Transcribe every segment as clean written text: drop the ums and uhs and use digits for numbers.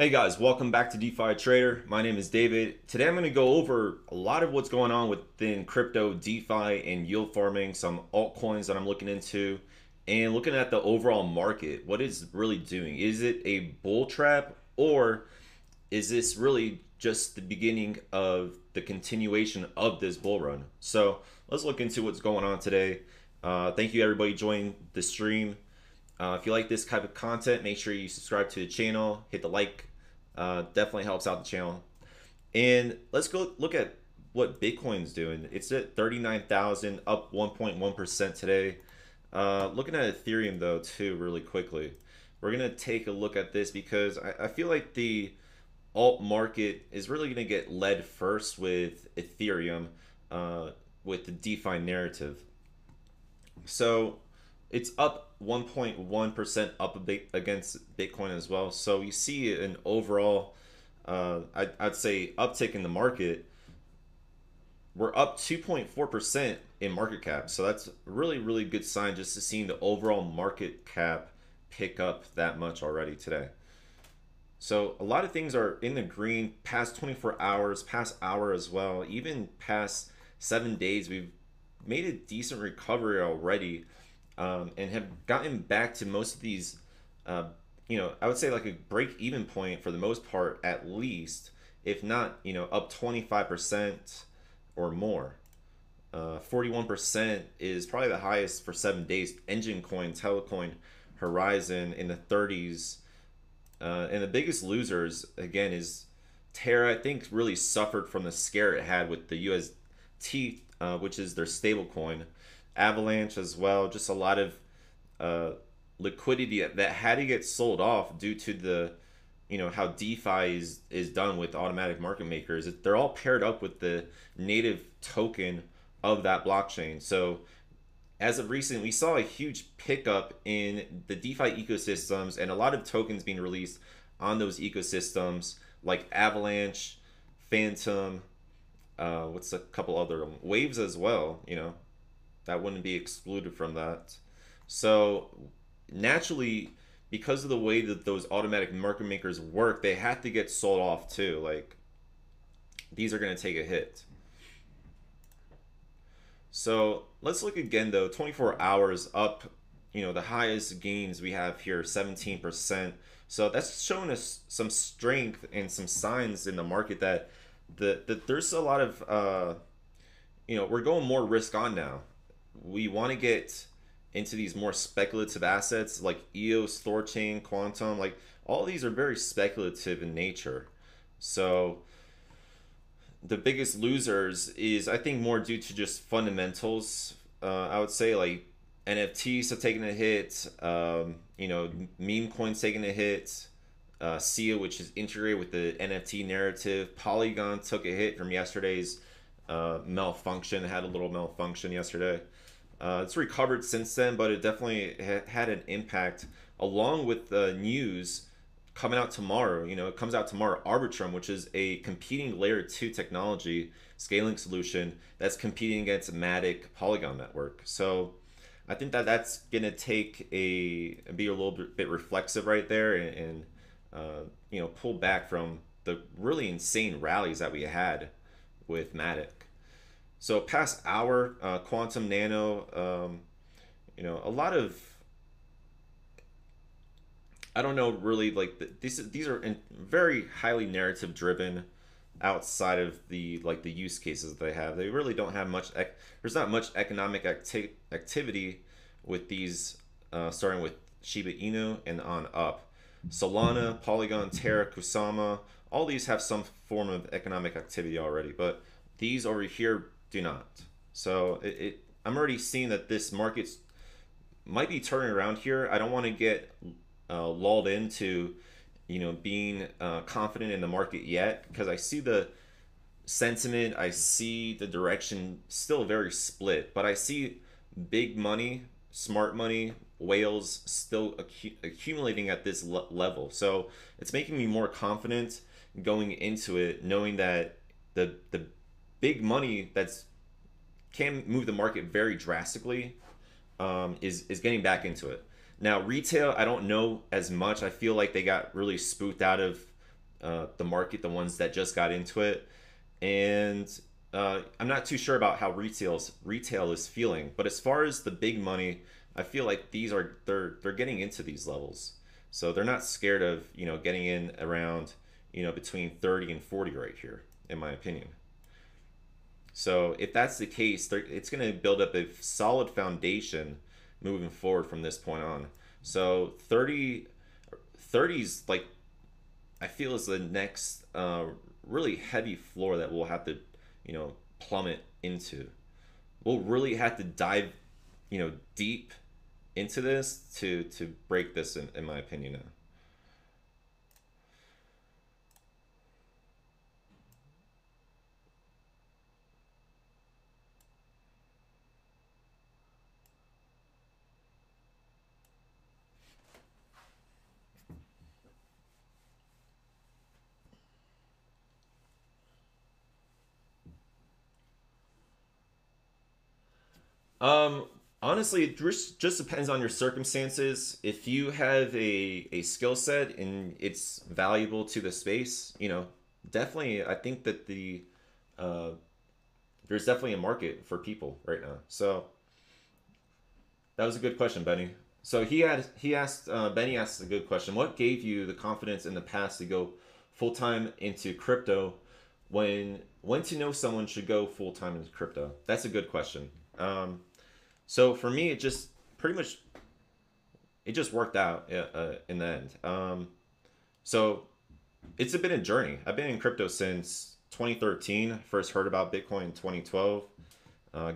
Hey guys, welcome back to DeFi Trader. My name is David. Today I'm going to go over a lot of what's going on within crypto, DeFi, and yield farming, some altcoins that I'm looking into, and looking at the overall market. What is really doing? Is it a bull trap, or is this really just the beginning of the continuation of this bull run? So let's look into what's going on today. Thank you everybody joining the stream. If you like this type of content, make sure you subscribe to the channel, hit the like. Definitely helps out the channel. And let's go look at what Bitcoin's doing. It's at 39,000, up 1.1% today. Looking at Ethereum though too really quickly. We're gonna take a look at this because I feel like the alt market is really gonna get led first with Ethereum, with the DeFi narrative. So it's up 1.1% up a bit against Bitcoin as well. So you see an overall, I'd say, uptick in the market. We're up 2.4% in market cap. So that's a really, really good sign just to seeing the overall market cap pick up that much already today. So a lot of things are in the green past 24 hours, past hour as well, even past 7 days. We've made a decent recovery already. And have gotten back to most of these, I would say like a break-even point for the most part, at least, if not, up 25% or more. 41% is probably the highest for 7 days. Engine Coin, Telecoin, Horizon in the 30s. And the biggest losers, again, is Terra. I think really suffered from the scare it had with the UST, which is their stable coin. Avalanche as well, just a lot of liquidity that had to get sold off due to the, how DeFi is done with automatic market makers. They're all paired up with the native token of that blockchain. So as of recent, we saw a huge pickup in the DeFi ecosystems and a lot of tokens being released on those ecosystems like Avalanche, Phantom, what's a couple other Waves as well, That wouldn't be excluded from that. So naturally, because of the way that those automatic market makers work, they have to get sold off too. Like, these are going to take a hit. So let's look again though, 24 hours up, the highest gains we have here, 17%. So that's showing us some strength and some signs in the market that that there's a lot of, we're going more risk on now. We want to get into these more speculative assets like EOS, Thorchain, Quantum. Like, all these are very speculative in nature. So the biggest losers is, I think, more due to just fundamentals. I would say like NFTs have taken a hit, meme coins taking a hit, SIA, which is integrated with the NFT narrative. Polygon took a hit from yesterday's malfunction. It had a little malfunction yesterday. It's recovered since then, but it definitely had an impact, along with the news coming out tomorrow. It comes out tomorrow. Arbitrum, which is a competing layer 2 technology scaling solution that's competing against Matic Polygon network. So I think that that's going to be a little bit reflexive right there, and pull back from the really insane rallies that we had with Matic. So past hour, Quantum, Nano, a lot of, I don't know really, like these are very highly narrative driven outside of the use cases that they have. They really don't have much, there's not much economic activity with these, starting with Shiba Inu and on up. Solana, Polygon, Terra, Kusama, all these have some form of economic activity already, but these over here do not. So I'm already seeing that this market might be turning around here. I don't want to get lulled into, being confident in the market yet, because I see the sentiment, I see the direction still very split, but I see big money, smart money, whales still accumulating at this level. So it's making me more confident going into it, knowing that the big money that can move the market very drastically is getting back into it. Now retail, I don't know as much. I feel like they got really spooked out of the market, the ones that just got into it. And I'm not too sure about how retail is feeling, but as far as the big money, I feel like these are they're getting into these levels, so they're not scared of, you know, getting in around, you know, between 30 and 40 right here, in my opinion. So if that's the case, it's going to build up a solid foundation moving forward from this point on. So 30s, like, I feel is the next really heavy floor that we'll have to, you know, plummet into. We'll really have to dive, you know, deep into this to break this, in my opinion. Now, honestly, it just depends on your circumstances. If you have a skill set and it's valuable to the space, you know, definitely, I think that the there's definitely a market for people right now. So that was a good question, Benny. So Benny asked a good question. What gave you the confidence in the past to go full time into crypto? When to know someone should go full time into crypto? That's a good question. So for me, it just pretty much, it just worked out in the end. So it's been a journey. I've been in crypto since 2013. First heard about Bitcoin in 2012.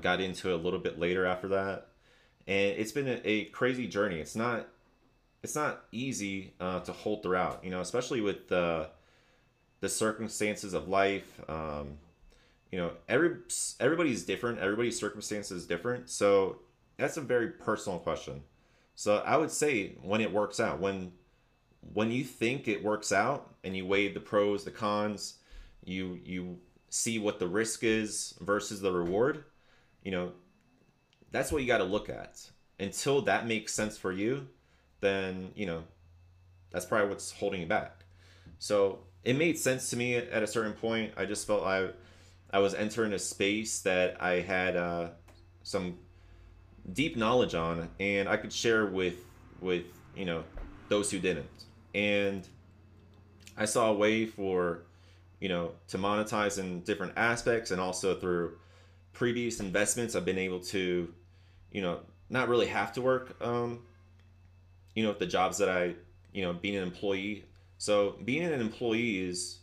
Got into it a little bit later after that, and it's been a crazy journey. It's not easy to hold throughout, you know, especially with the circumstances of life. You know, everybody's different. Everybody's circumstance is different. So that's a very personal question. So I would say when it works out, when you think it works out and you weigh the pros, the cons, you see what the risk is versus the reward, you know, that's what you got to look at. Until that makes sense for you, then, you know, that's probably what's holding you back. So it made sense to me at a certain point. I just felt I was entering a space that I had some deep knowledge on, and I could share with you know, those who didn't. And I saw a way for, you know, to monetize in different aspects, and also through previous investments, I've been able to, you know, not really have to work, you know, at the jobs that I, you know, being an employee. So being an employee is,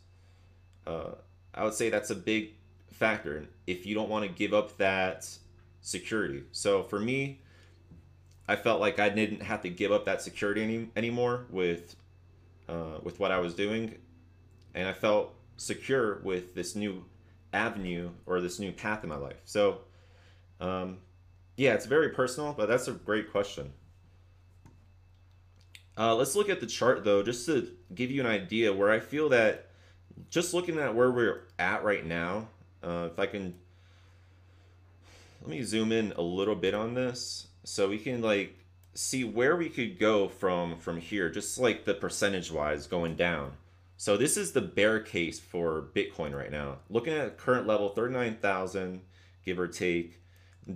I would say that's a big factor if you don't want to give up that security. So for me, I felt like I didn't have to give up that security anymore with what I was doing, and I felt secure with this new avenue or this new path in my life. So yeah, it's very personal, but that's a great question. Let's look at the chart though, just to give you an idea where I feel that, just looking at where we're at right now. If I can, let me zoom in a little bit on this so we can like see where we could go from here, just like the percentage wise going down. So this is the bear case for Bitcoin right now. Looking at current level, 39,000, give or take,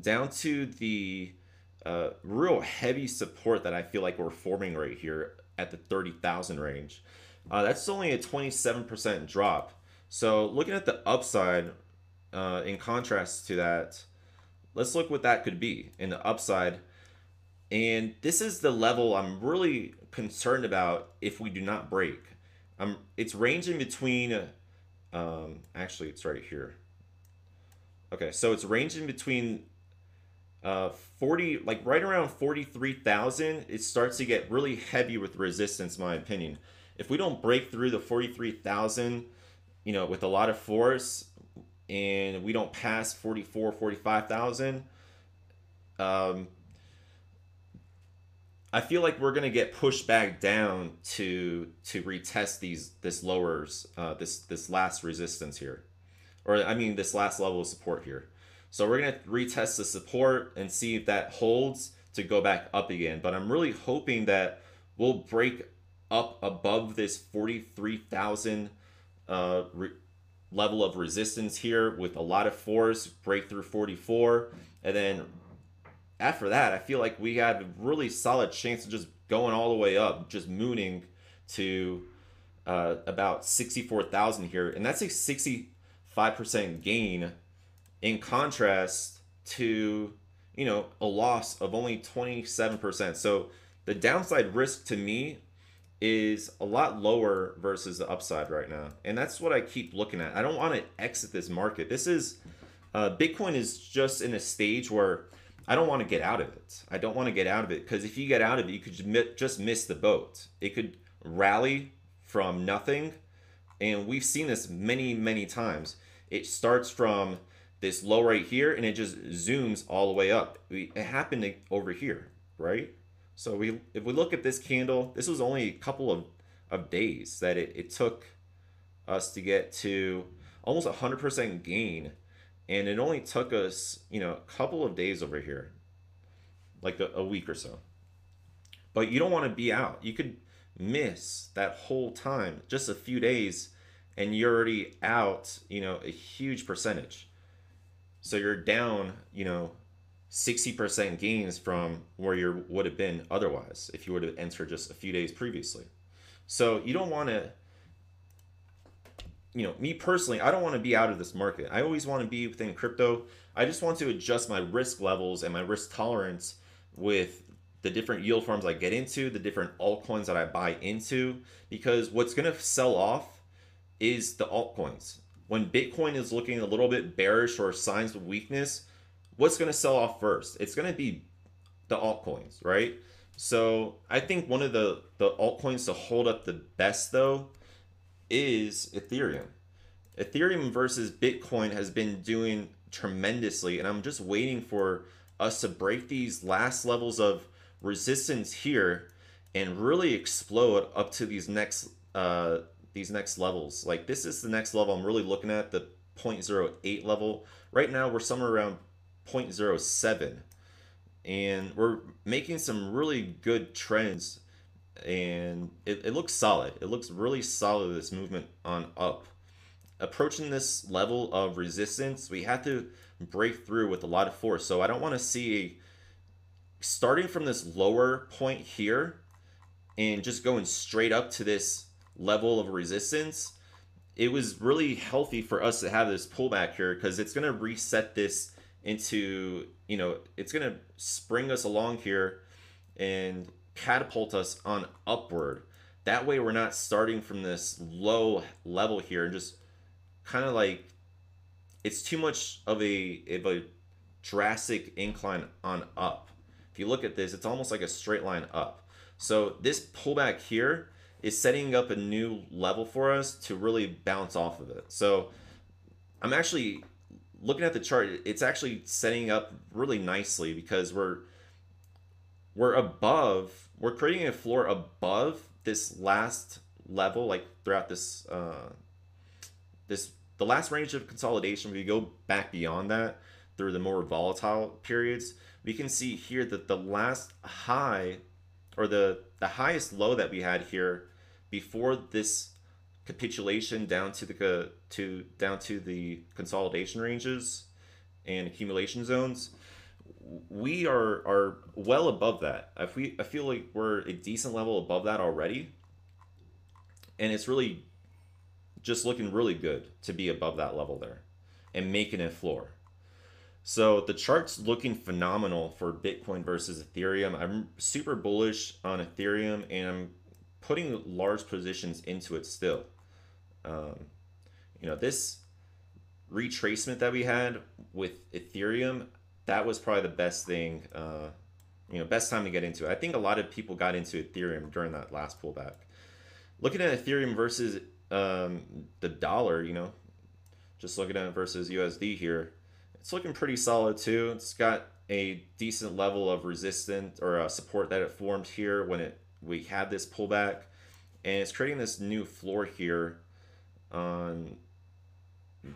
down to the real heavy support that I feel like we're forming right here at the 30,000 range. That's only a 27% drop. So looking at the upside, in contrast to that, let's look what that could be in the upside. And this is the level I'm really concerned about if we do not break. It's ranging between, actually it's right here. Okay, so it's ranging between 40, like right around 43,000, it starts to get really heavy with resistance, in my opinion. If we don't break through the 43,000, you know, with a lot of force, and we don't pass 44,000, 45,000, I feel like we're gonna get pushed back down to retest this lowers, this last resistance here, or I mean this last level of support here. So we're gonna retest the support and see if that holds to go back up again. But I'm really hoping that we'll break up above this 43,000 level of resistance here with a lot of force, break through 44. And then after that, I feel like we have a really solid chance of just going all the way up, just mooning to about 64,000 here. And that's a 65% gain in contrast to, you know, a loss of only 27%. So the downside risk to me is a lot lower versus the upside right now. And that's what I keep looking at. I don't want to exit this market. This is, Bitcoin is just in a stage where I don't want to get out of it. I don't want to get out of it because if you get out of it, you could just miss the boat. It could rally from nothing. And we've seen this many, many times. It starts from this low right here and it just zooms all the way up. It happened over here, right? So if we look at this candle, this was only a couple of days that it took us to get to almost 100% gain. And it only took us, you know, a couple of days over here, like a week or so. But you don't want to be out. You could miss that whole time, just a few days, and you're already out, you know, a huge percentage. So you're down, you know, 60% gains from where you would have been otherwise if you were to enter just a few days previously. So you don't want to, you know, me personally, I don't want to be out of this market. I always want to be within crypto. I just want to adjust my risk levels and my risk tolerance with the different yield farms I get into, the different altcoins that I buy into, because what's going to sell off is the altcoins. When Bitcoin is looking a little bit bearish or signs of weakness, what's going to sell off first? It's going to be the altcoins, right? So I think one of the altcoins to hold up the best, though, is Ethereum. Ethereum versus Bitcoin has been doing tremendously, and I'm just waiting for us to break these last levels of resistance here and really explode up to these next levels. Like, this is the next level I'm really looking at, the 0.08 level. Right now we're somewhere around 0.07, and we're making some really good trends, and it looks solid. It looks really solid, this movement on up. Approaching this level of resistance, we have to break through with a lot of force. So I don't want to see, starting from this lower point here and just going straight up to this level of resistance, it was really healthy for us to have this pullback here, because it's going to reset this into, you know, it's going to spring us along here and catapult us on upward. That way we're not starting from this low level here and just kind of like, it's too much of a drastic incline on up. If you look at this, it's almost like a straight line up. So this pullback here is setting up a new level for us to really bounce off of it. So I'm actually looking at the chart. It's actually setting up really nicely because we're creating a floor above this last level, like throughout this, the last range of consolidation. We go back beyond that through the more volatile periods. We can see here that the last high, or the highest low that we had here before this capitulation down to the consolidation ranges and accumulation zones, we are well above that. I feel like we're a decent level above that already, and it's really just looking really good to be above that level there and making a floor. So the chart's looking phenomenal for Bitcoin versus Ethereum. I'm super bullish on Ethereum, and I'm putting large positions into it still. You know, this retracement that we had with Ethereum, that was probably the best thing, you know, best time to get into it. I think a lot of people got into Ethereum during that last pullback. Looking at Ethereum versus the dollar, you know, just looking at it versus USD here, it's looking pretty solid too. It's got a decent level of resistance or support that it formed here when we had this pullback, and it's creating this new floor here on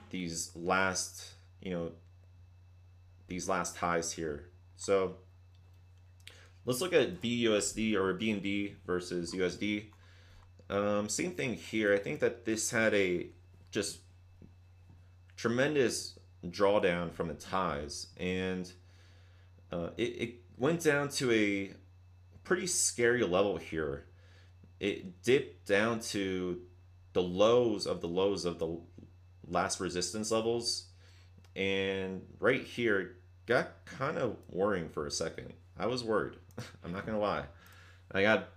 these last, you know, these last highs here. So let's look at BUSD or BNB versus USD. Same thing here. I think that this had a just tremendous drawdown from its highs, and it went down to a pretty scary level here. It dipped down to the lows of the lows of the last resistance levels, and right here it got kind of worrying for a second. I was worried. I'm not gonna lie. I got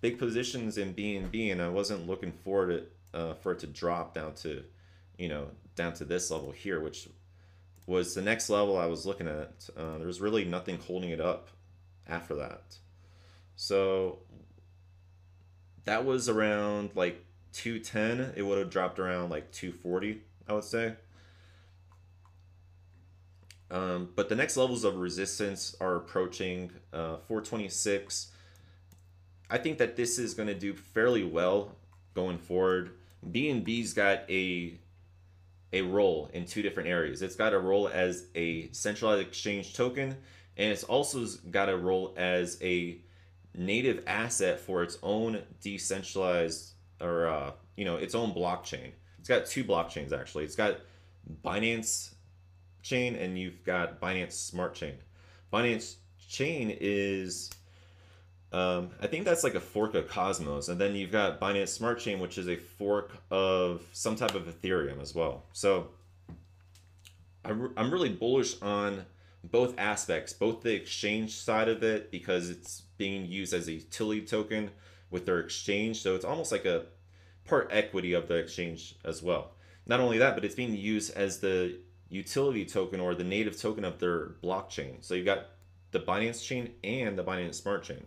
big positions in BNB, and I wasn't looking forward to, for it to drop down to, you know, down to this level here, which was the next level I was looking at. There was really nothing holding it up after that. So that was around like 210. It would have dropped around like 240, I would say. But the next levels of resistance are approaching 426. I think that this is going to do fairly well going forward. BNB's got a role in two different areas. It's got a role as a centralized exchange token, and it's also got a role as a native asset for its own decentralized, or you know, its own blockchain. It's got two blockchains actually. It's got Binance Chain, and you've got Binance Smart Chain. Binance Chain is, I think that's like a fork of Cosmos, and then you've got Binance Smart Chain, which is a fork of some type of Ethereum as well. So I'm really bullish on both aspects, both the exchange side of it, because it's being used as a utility token with their exchange, so it's almost like a part equity of the exchange as well. Not only that, but it's being used as the utility token or the native token of their blockchain. So you've got the Binance Chain and the Binance Smart Chain.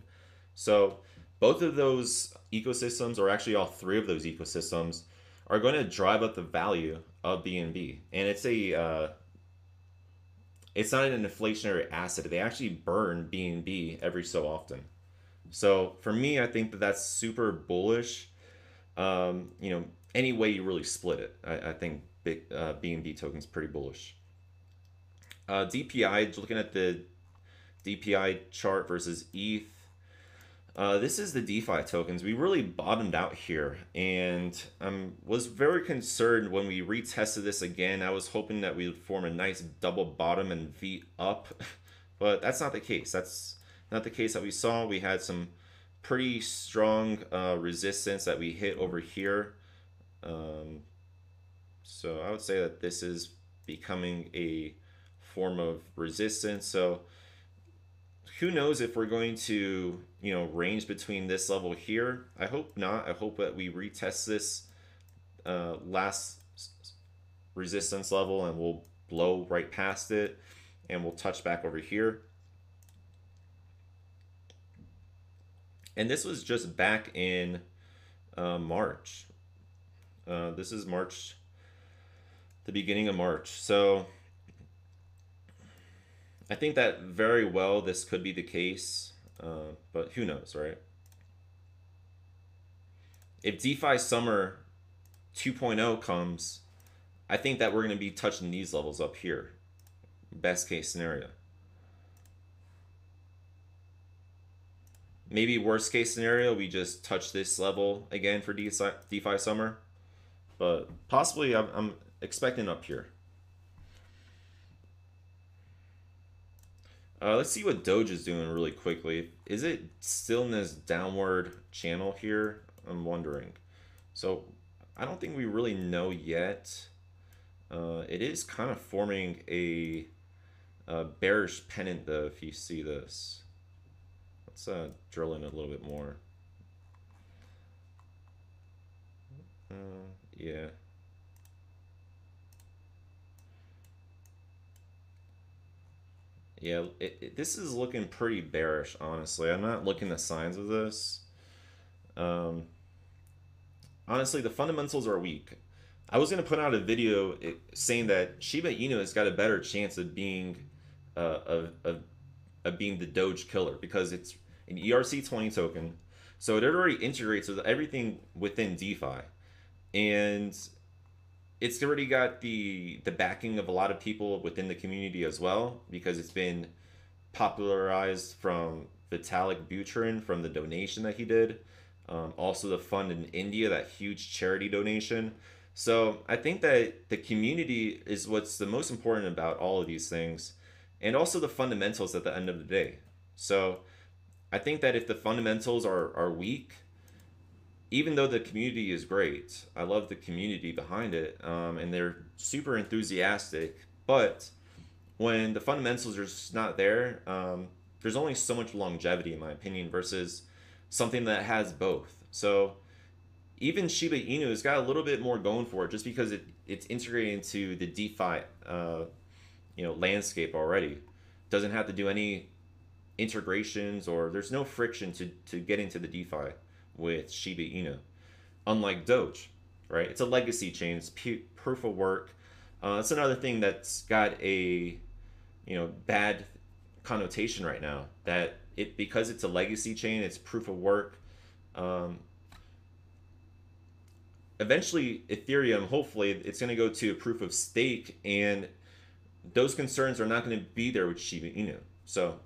So both of those ecosystems, or actually all three of those ecosystems, are going to drive up the value of BNB. And it's a it's not an inflationary asset. They actually burn BNB every so often. So for me, I think that that's super bullish. You know, any way you really split it, I think BNB token's pretty bullish. DPI, looking at the DPI chart versus ETH. This is the DeFi tokens. We really bottomed out here, and was very concerned when we retested this again. I was hoping that we would form a nice double bottom and V up, but that's not the case. That's not the case that we saw. We had some pretty strong resistance that we hit over here. So I would say that this is becoming a form of resistance. So who knows if we're going to, you know, range between this level here. I hope not. I hope that we retest this last resistance level, and we'll blow right past it, and we'll touch back over here. And this was just back in March. This is March, the beginning of March. So I think that very well this could be the case, but who knows, right? If DeFi Summer 2.0 comes, I think that we're going to be touching these levels up here. Best case scenario. Maybe worst case scenario, we just touch this level again for DeFi Summer, but possibly I'm expecting up here. Let's see what Doge is doing really quickly. Is it still in this downward channel here? I'm wondering. So I don't think we really know yet. It is kind of forming a bearish pennant though, if you see this. Let's drill in a little bit more. Yeah. Yeah, this is looking pretty bearish, honestly. I'm not looking at signs of this. Honestly, the fundamentals are weak. I was going to put out a video saying that Shiba Inu has got a better chance of being being the Doge killer, because it's an ERC20 token. So it already integrates with everything within DeFi. And it's already got the backing of a lot of people within the community as well, because it's been popularized from Vitalik Buterin, from the donation that he did. Also the fund in India, that huge charity donation. So I think that the community is what's the most important about all of these things, and also the fundamentals at the end of the day. So I think that if the fundamentals are weak, even though the community is great, I love the community behind it, and they're super enthusiastic, but when the fundamentals are just not there, there's only so much longevity, in my opinion, versus something that has both. So even Shiba Inu has got a little bit more going for it, just because it's integrated into the DeFi landscape already. Doesn't have to do any integrations, or there's no friction to get into the DeFi with Shiba Inu, unlike Doge, right? It's a legacy chain. It's proof of work. It's another thing that's got a bad connotation right now, that because it's a legacy chain, it's proof of work. Eventually Ethereum, hopefully, it's going to go to a proof of stake, and those concerns are not going to be there with Shiba Inu. So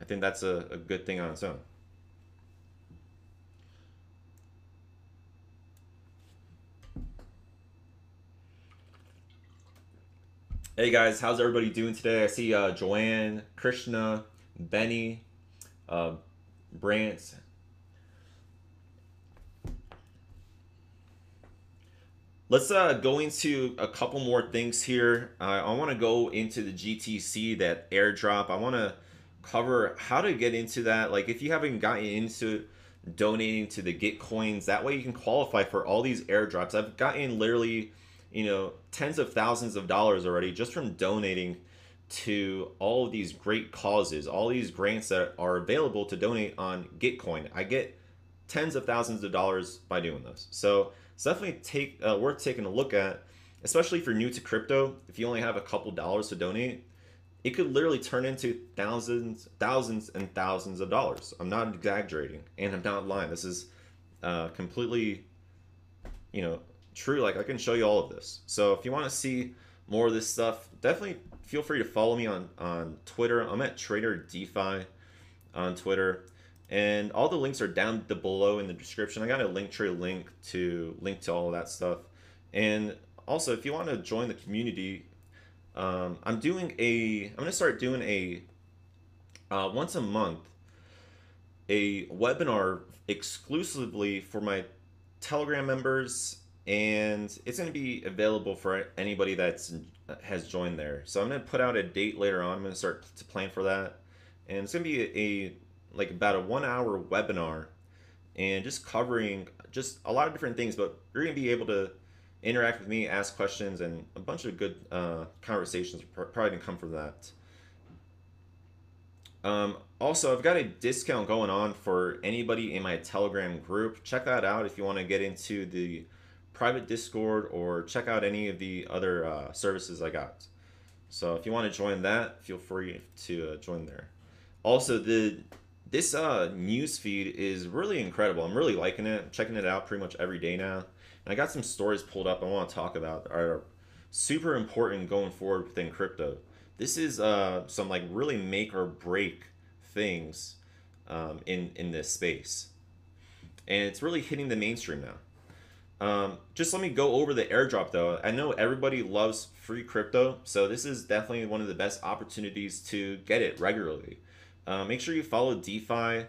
I think that's a good thing on its own. Hey guys, how's everybody doing today? I see Joanne, Krishna, Benny, Brant. Let's go into a couple more things here. I want to go into the GTC, that airdrop. I want to cover how to get into that. Like, if you haven't gotten into donating to the Gitcoins, that way you can qualify for all these airdrops. I've gotten literally tens of thousands of dollars already just from donating to all of these great causes, all these grants that are available to donate on Gitcoin. I get tens of thousands of dollars by doing this. So it's definitely worth taking a look at, especially if you're new to crypto. If you only have a couple dollars to donate, it could literally turn into thousands of dollars. I'm not exaggerating, and I'm not lying. This is completely, true. Like, I can show you all of this. So if you want to see more of this stuff, definitely feel free to follow me on Twitter. I'm at TraderDeFi on Twitter, and all the links are down below in the description. I got a Linktree link to all of that stuff. And also, if you want to join the community, I'm going to start doing a once a month a webinar exclusively for my Telegram members, and it's going to be available for anybody that has joined there. So I'm going to put out a date later on. I'm going to start to plan for that, and it's going to be about a 1 hour webinar, and just covering just a lot of different things. But you're going to be able to interact with me, ask questions, and a bunch of good conversations probably can come from that. Also, I've got a discount going on for anybody in my Telegram group. Check that out if you want to get into the private Discord, or check out any of the other services I got. So if you want to join that, feel free to join there. Also, this news feed is really incredible. I'm really liking it. I'm checking it out pretty much every day now, and I got some stories pulled up I want to talk about that are super important going forward within crypto. This is some like really make or break things in this space, and it's really hitting the mainstream now. Just let me go over the airdrop though. I know everybody loves free crypto, so this is definitely one of the best opportunities to get it regularly. Make sure you follow DeFi_airdrops.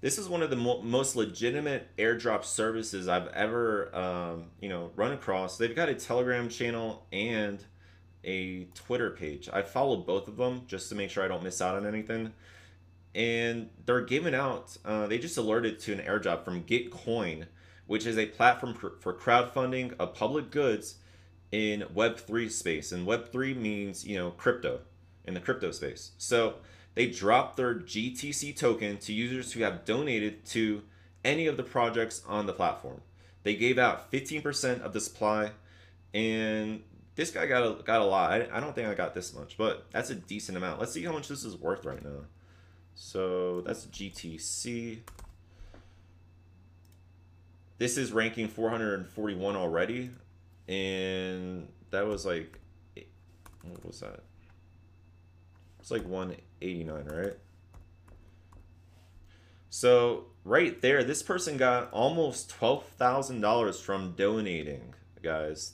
This is one of the most legitimate airdrop services I've ever run across. They've got a Telegram channel and a Twitter page. I follow both of them just to make sure I don't miss out on anything. And they're giving out, they just alerted to an airdrop from Gitcoin, which is a platform for crowdfunding of public goods in Web3 space. And Web3 means, crypto, in the crypto space. So they dropped their GTC token to users who have donated to any of the projects on the platform. They gave out 15% of the supply, and this guy got a lot. I don't think I got this much, but that's a decent amount. Let's see how much this is worth right now. So that's GTC. This is ranking 441 already, and that was like, what was that? It's like 189, right? So right there, this person got almost $12,000 from donating, guys.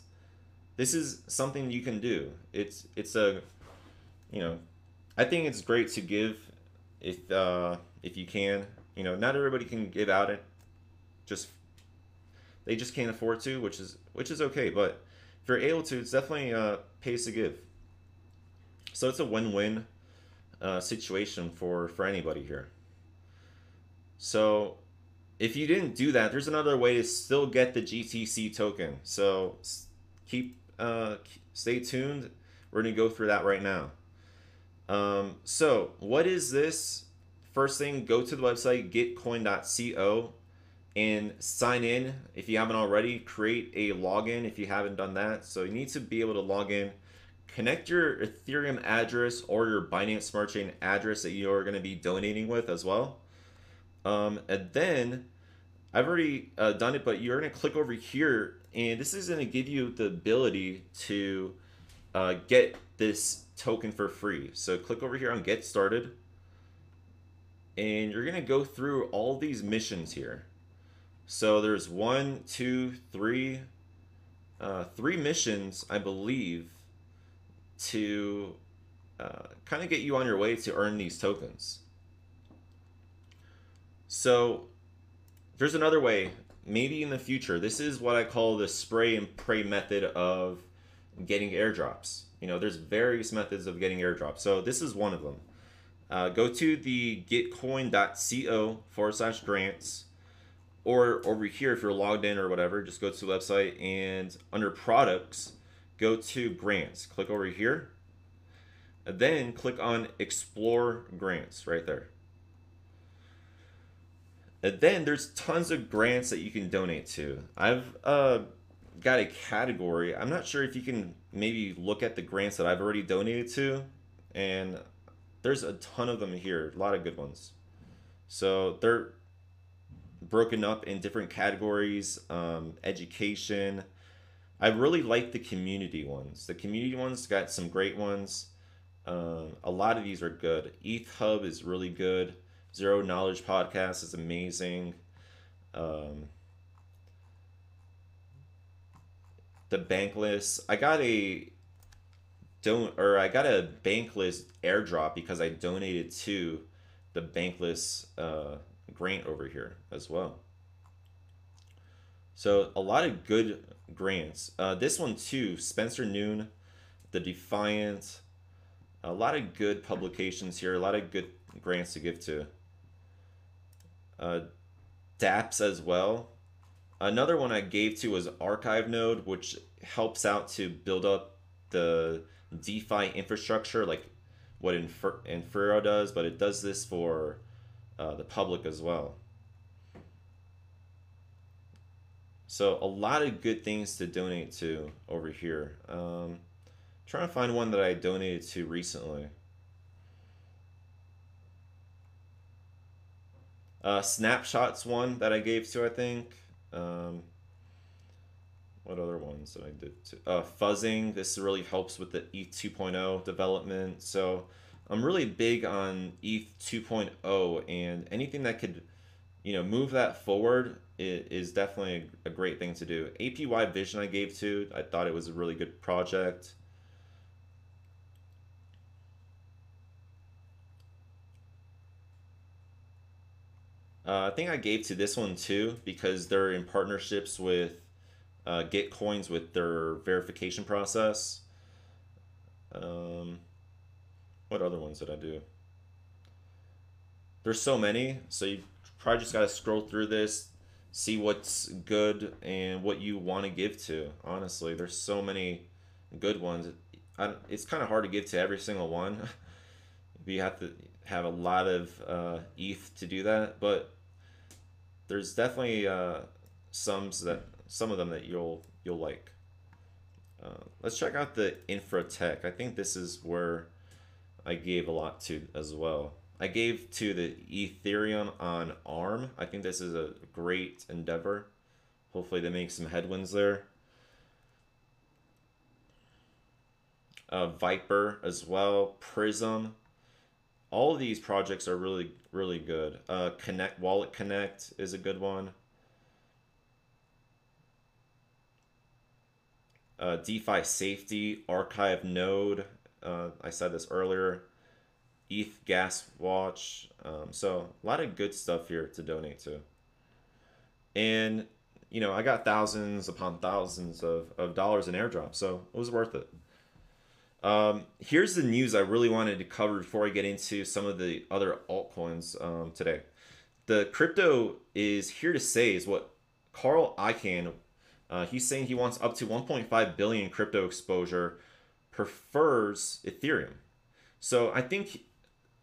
This is something you can do. It's a, you know, I think it's great to give if you can. You know, not everybody can give out it, just they just can't afford to, which is okay. But if you're able to, it's definitely pays to give. So it's a win-win situation for anybody here. So if you didn't do that, there's another way to still get the GTC token. So stay tuned. We're gonna go through that right now. So what is this? First thing, go to the website gitcoin.co and sign in if you haven't already. Create a login if you haven't done that. So you need to be able to log in. Connect your Ethereum address or your Binance Smart Chain address that you're going to be donating with as well. And then I've already done it, but you're going to click over here, and this is going to give you the ability to get this token for free. So click over here on Get Started, and you're going to go through all these missions here. So there's 1, 2, 3, three missions, I believe, to kind of get you on your way to earn these tokens. So there's another way, maybe in the future. This is what I call the spray and pray method of getting airdrops. You know, there's various methods of getting airdrops. So this is one of them. Go to the gitcoin.co/grants. Or over here, if you're logged in or whatever, just go to the website and under products, go to grants. Click over here. And then click on explore grants right there. And then there's tons of grants that you can donate to. I've got a category. I'm not sure if you can maybe look at the grants that I've already donated to. And there's a ton of them here, a lot of good ones. So they're broken up in different categories. Education. I really like the community ones. The community ones got some great ones. A lot of these are good. ETH Hub is really good. Zero Knowledge Podcast is amazing. The Bankless. I got a Bankless airdrop because I donated to the Bankless grant over here as well. So a lot of good grants. This one too, Spencer Noon, the Defiant, a lot of good publications here, a lot of good grants to give to. DApps as well. Another one I gave to was Archive Node, which helps out to build up the DeFi infrastructure, like what Infero does, but it does this for the public as well. So a lot of good things to donate to over here. Trying to find one that I donated to recently. Snapshots one that I gave to, I think. What other ones that I did to? Fuzzing, this really helps with the ETH 2.0 development. So I'm really big on ETH 2.0, and anything that could, you know, move that forward is definitely a great thing to do. APY Vision I gave to. I thought it was a really good project. I think I gave to this one too because they're in partnerships with Gitcoins with their verification process. What other ones did I do? There's so many, so you probably just gotta scroll through this, see what's good and what you want to give to. Honestly, there's so many good ones. It's kind of hard to give to every single one. You have to have a lot of ETH to do that, but there's definitely some of them that you'll like. Let's check out the Infratech. I think this is where I gave a lot to as well. I gave to the Ethereum on ARM. I think this is a great endeavor. Hopefully they make some headwinds there. Viper as well, Prism, all of these projects are really good. Connect Wallet Connect is a good one. DeFi Safety, Archive Node. I said this earlier. ETH Gas Watch. So a lot of good stuff here to donate to. And you know, I got thousands upon thousands of dollars in airdrops, so it was worth it. Here's the news I really wanted to cover before I get into some of the other altcoins today. The crypto is here to say is what Carl Icahn, he's saying he wants up to 1.5 billion crypto exposure, prefers Ethereum. So I think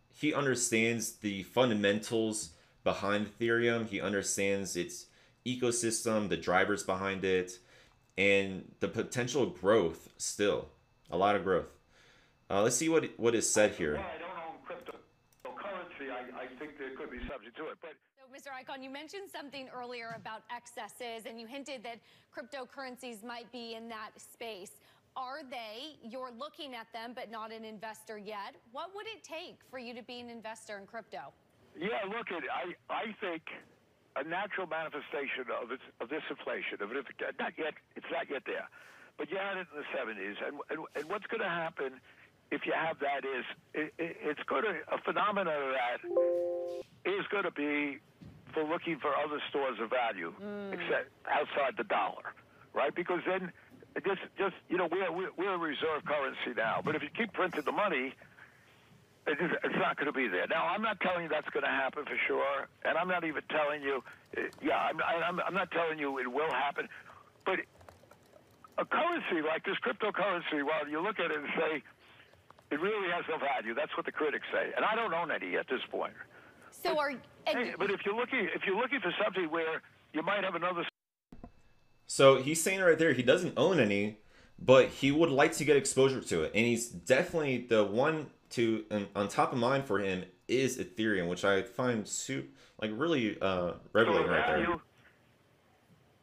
he understands the fundamentals behind Ethereum. He understands its ecosystem, the drivers behind it, and the potential growth still. A lot of growth. Let's see what is said here. Well, I don't own cryptocurrency. I think there could be subject to it. But so, Mr. Icahn, you mentioned something earlier about excesses, and you hinted that cryptocurrencies might be in that space. Are they? You're looking at them, but not an investor yet. What would it take for you to be an investor in crypto? Yeah, look, I think a natural manifestation of this inflation, it's not yet there. But you had it in the 70s, and what's going to happen if you have that is a phenomenon of that is going to be for looking for other stores of value except outside the dollar, right? Because then just you know, we're a reserve currency now, but if you keep printing the money, it's not going to be there. Now, I'm not telling you that's going to happen for sure, and I'm not even telling you, I'm not telling you it will happen, but a currency like this cryptocurrency, well, you look at it and say, it really has no value. That's what the critics say. And I don't own any at this point. So but if you're looking for something where you might have another. So he's saying right there, he doesn't own any, but he would like to get exposure to it. And he's definitely the one to, and on top of mind for him is Ethereum, which I find really revelating right there.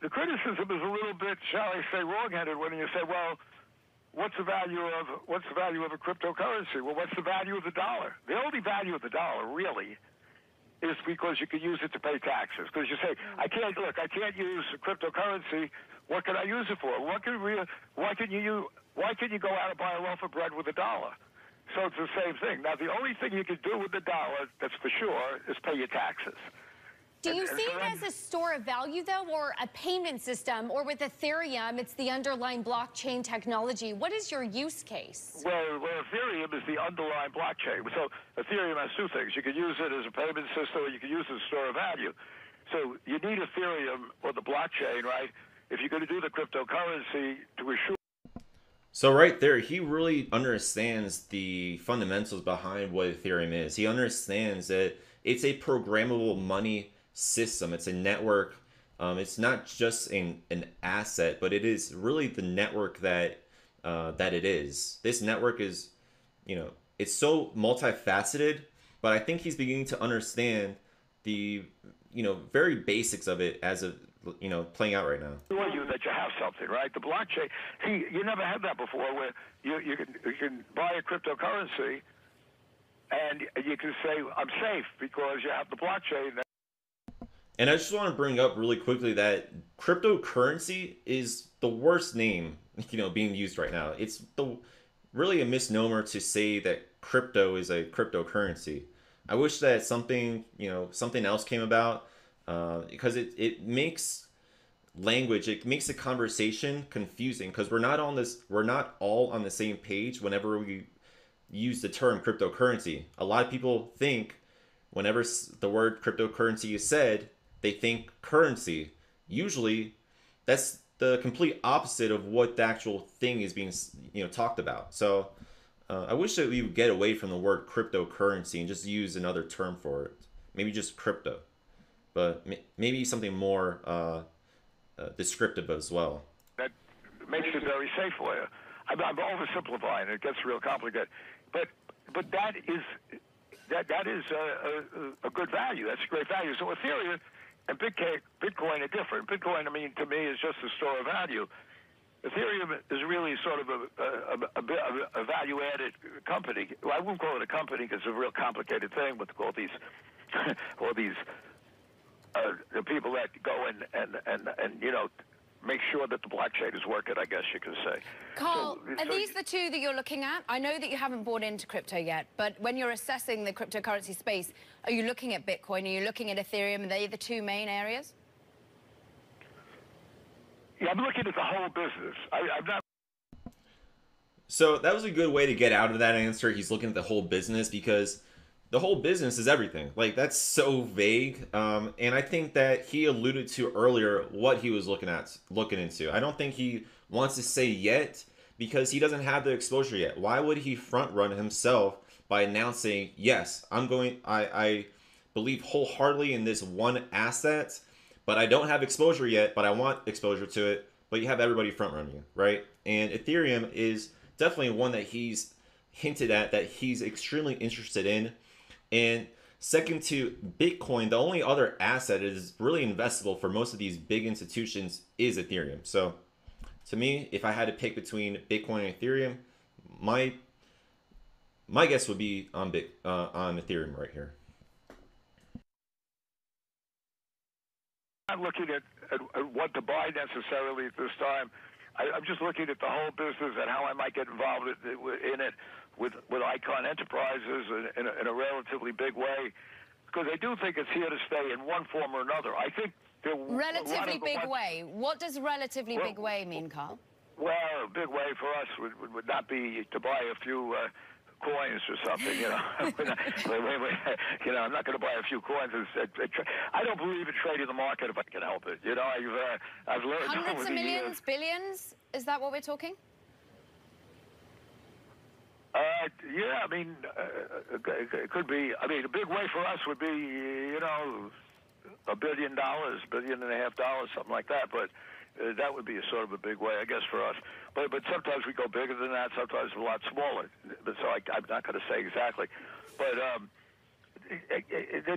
The criticism is a little bit, shall I say, wrong-headed when you say, well, what's the value of a cryptocurrency? Well, what's the value of the dollar? The only value of the dollar, really, is because you can use it to pay taxes. Because you say, I can't use a cryptocurrency. What can I use it for? Why can you go out and buy a loaf of bread with a dollar? So it's the same thing. Now, the only thing you can do with the dollar, that's for sure, is pay your taxes. Do you see it as a store of value, though, or a payment system, or with Ethereum, it's the underlying blockchain technology? What is your use case? Well, Ethereum is the underlying blockchain. So Ethereum has two things. You can use it as a payment system, or you can use it as a store of value. So you need Ethereum or the blockchain, right, if you're going to do the cryptocurrency to assure. So right there, he really understands the fundamentals behind what Ethereum is. He understands that it's a programmable money system. It's a network. It's not just an asset, but it is really the network that that it is. This network is, you know, it's so multifaceted, but I think he's beginning to understand the, you know, very basics of it as of, you know, playing out right now. You that you have something, right? The blockchain. See, you never had that before, where you can buy a cryptocurrency and you can say I'm safe because you have the blockchain. And I just want to bring up really quickly that cryptocurrency is the worst name, you know, being used right now. It's really a misnomer to say that crypto is a cryptocurrency. I wish that something else came about, because it makes language, it makes the conversation confusing, because we're not all on the same page whenever we use the term cryptocurrency. A lot of people think whenever the word cryptocurrency is said, they think currency. Usually, that's the complete opposite of what the actual thing is being, you know, talked about. So, I wish that we would get away from the word cryptocurrency and just use another term for it. Maybe just crypto, but maybe something more descriptive as well. That makes it very safe for you. I'm oversimplifying. It gets real complicated, but that is. That is a good value. That's a great value. So Ethereum and Bitcoin are different. Bitcoin, I mean, to me, is just a store of value. Ethereum is really sort of a value-added company. Well, I wouldn't call it a company because it's a real complicated thing with all these the people that go and you know, make sure that the blockchain is working, I guess you could say. Carl, are these the two that you're looking at? I know that you haven't bought into crypto yet, but when you're assessing the cryptocurrency space, are you looking at Bitcoin? Are you looking at Ethereum? Are they the two main areas? Yeah, I'm looking at the whole business. I'm not. So that was a good way to get out of that answer. He's looking at the whole business because the whole business is everything. Like, that's so vague. And I think that he alluded to earlier what he was looking into. I don't think he wants to say yet because he doesn't have the exposure yet. Why would he front run himself by announcing, yes, I believe wholeheartedly in this one asset, but I don't have exposure yet, but I want exposure to it. But you have everybody front running you, right? And Ethereum is definitely one that he's hinted at that he's extremely interested in. And second to Bitcoin, the only other asset that is really investable for most of these big institutions is Ethereum. So to me, if I had to pick between Bitcoin and Ethereum, my guess would be on Ethereum right here. I'm not looking at what to buy necessarily at this time. I'm just looking at the whole business and how I might get involved in it with Icahn Enterprises in a relatively big way, because I do think it's here to stay in one form or another. I think there relatively big way. What does relatively big way mean, Carl? Well, big way for us would not be to buy a few coins or something, you know. You know, I'm not going to buy a few coins. I don't believe in trading the market if I can help it. You know, I've learned hundreds of millions, billions. Is that what we're talking? Yeah, I mean, it could be. I mean, a big way for us would be, you know, $1 billion, $1.5 billion, something like that. But that would be a sort of a big way, I guess, for us. But sometimes we go bigger than that. Sometimes a lot smaller. But so I'm not going to say exactly. But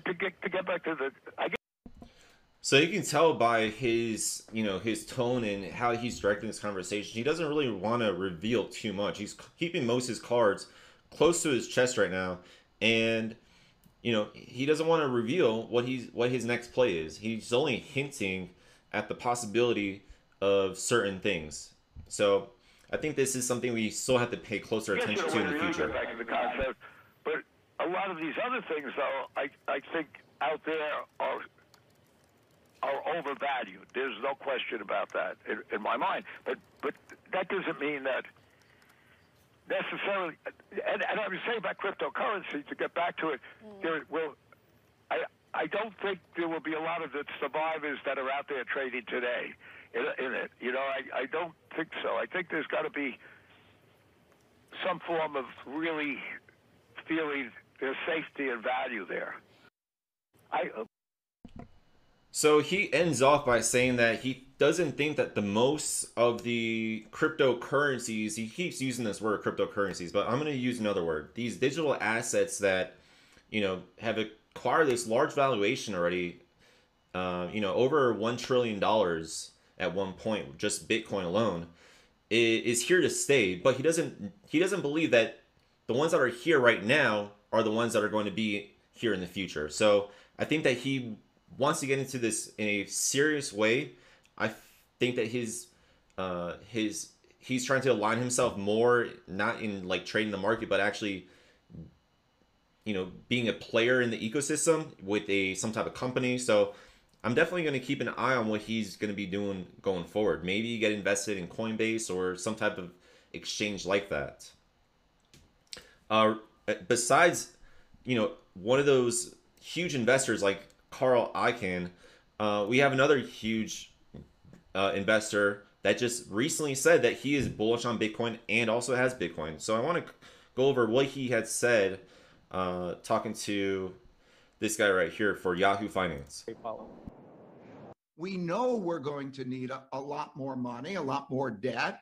to get back to the, I guess. So you can tell by his, you know, his tone and how he's directing this conversation, he doesn't really want to reveal too much. He's keeping most of his cards close to his chest right now, and you know, he doesn't want to reveal what his next play is. He's only hinting at the possibility of certain things. So I think this is something we still have to pay closer attention to in the future. Back to the concept, but a lot of these other things, though, I think out there are overvalued. There's no question about that in my mind. But that doesn't mean that necessarily. And I would say about cryptocurrency, to get back to it, I don't think there will be a lot of the survivors that are out there trading today in it. You know, I don't think so. I think there's got to be some form of really feeling there's safety and value there. So he ends off by saying that he doesn't think that the most of the cryptocurrencies, he keeps using this word cryptocurrencies, but I'm going to use another word. These digital assets that, you know, have acquired this large valuation already, you know, over $1 trillion at one point, just Bitcoin alone, is here to stay. But he doesn't believe that the ones that are here right now are the ones that are going to be here in the future. So I think that he wants to get into this in a serious way. I think that he's trying to align himself more, not in like trading the market, but actually, you know, being a player in the ecosystem with some type of company. So I'm definitely going to keep an eye on what he's going to be doing going forward. Maybe get invested in Coinbase or some type of exchange like that. Besides, you know, one of those huge investors like Carl Icahn, we have another huge investor that just recently said that he is bullish on Bitcoin and also has Bitcoin. So I want to go over what he had said talking to this guy right here for Yahoo Finance. We know we're going to need a lot more money, a lot more debt,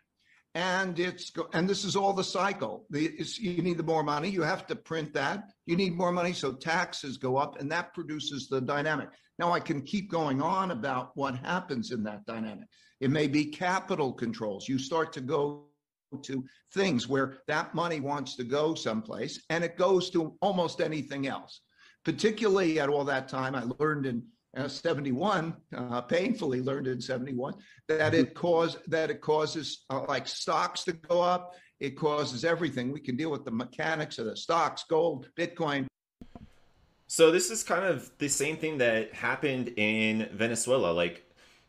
and this is all the cycle. You need the more money, you have to print that, you need more money, so taxes go up, and that produces the dynamic. Now I can keep going on about what happens in that dynamic. It may be capital controls. You start to go to things where that money wants to go someplace, and it goes to almost anything else. Particularly at all that time, I learned in 71, painfully learned in 71, that it causes like stocks to go up. It causes everything. We can deal with the mechanics of the stocks, gold, Bitcoin. So this is kind of the same thing that happened in Venezuela. Like,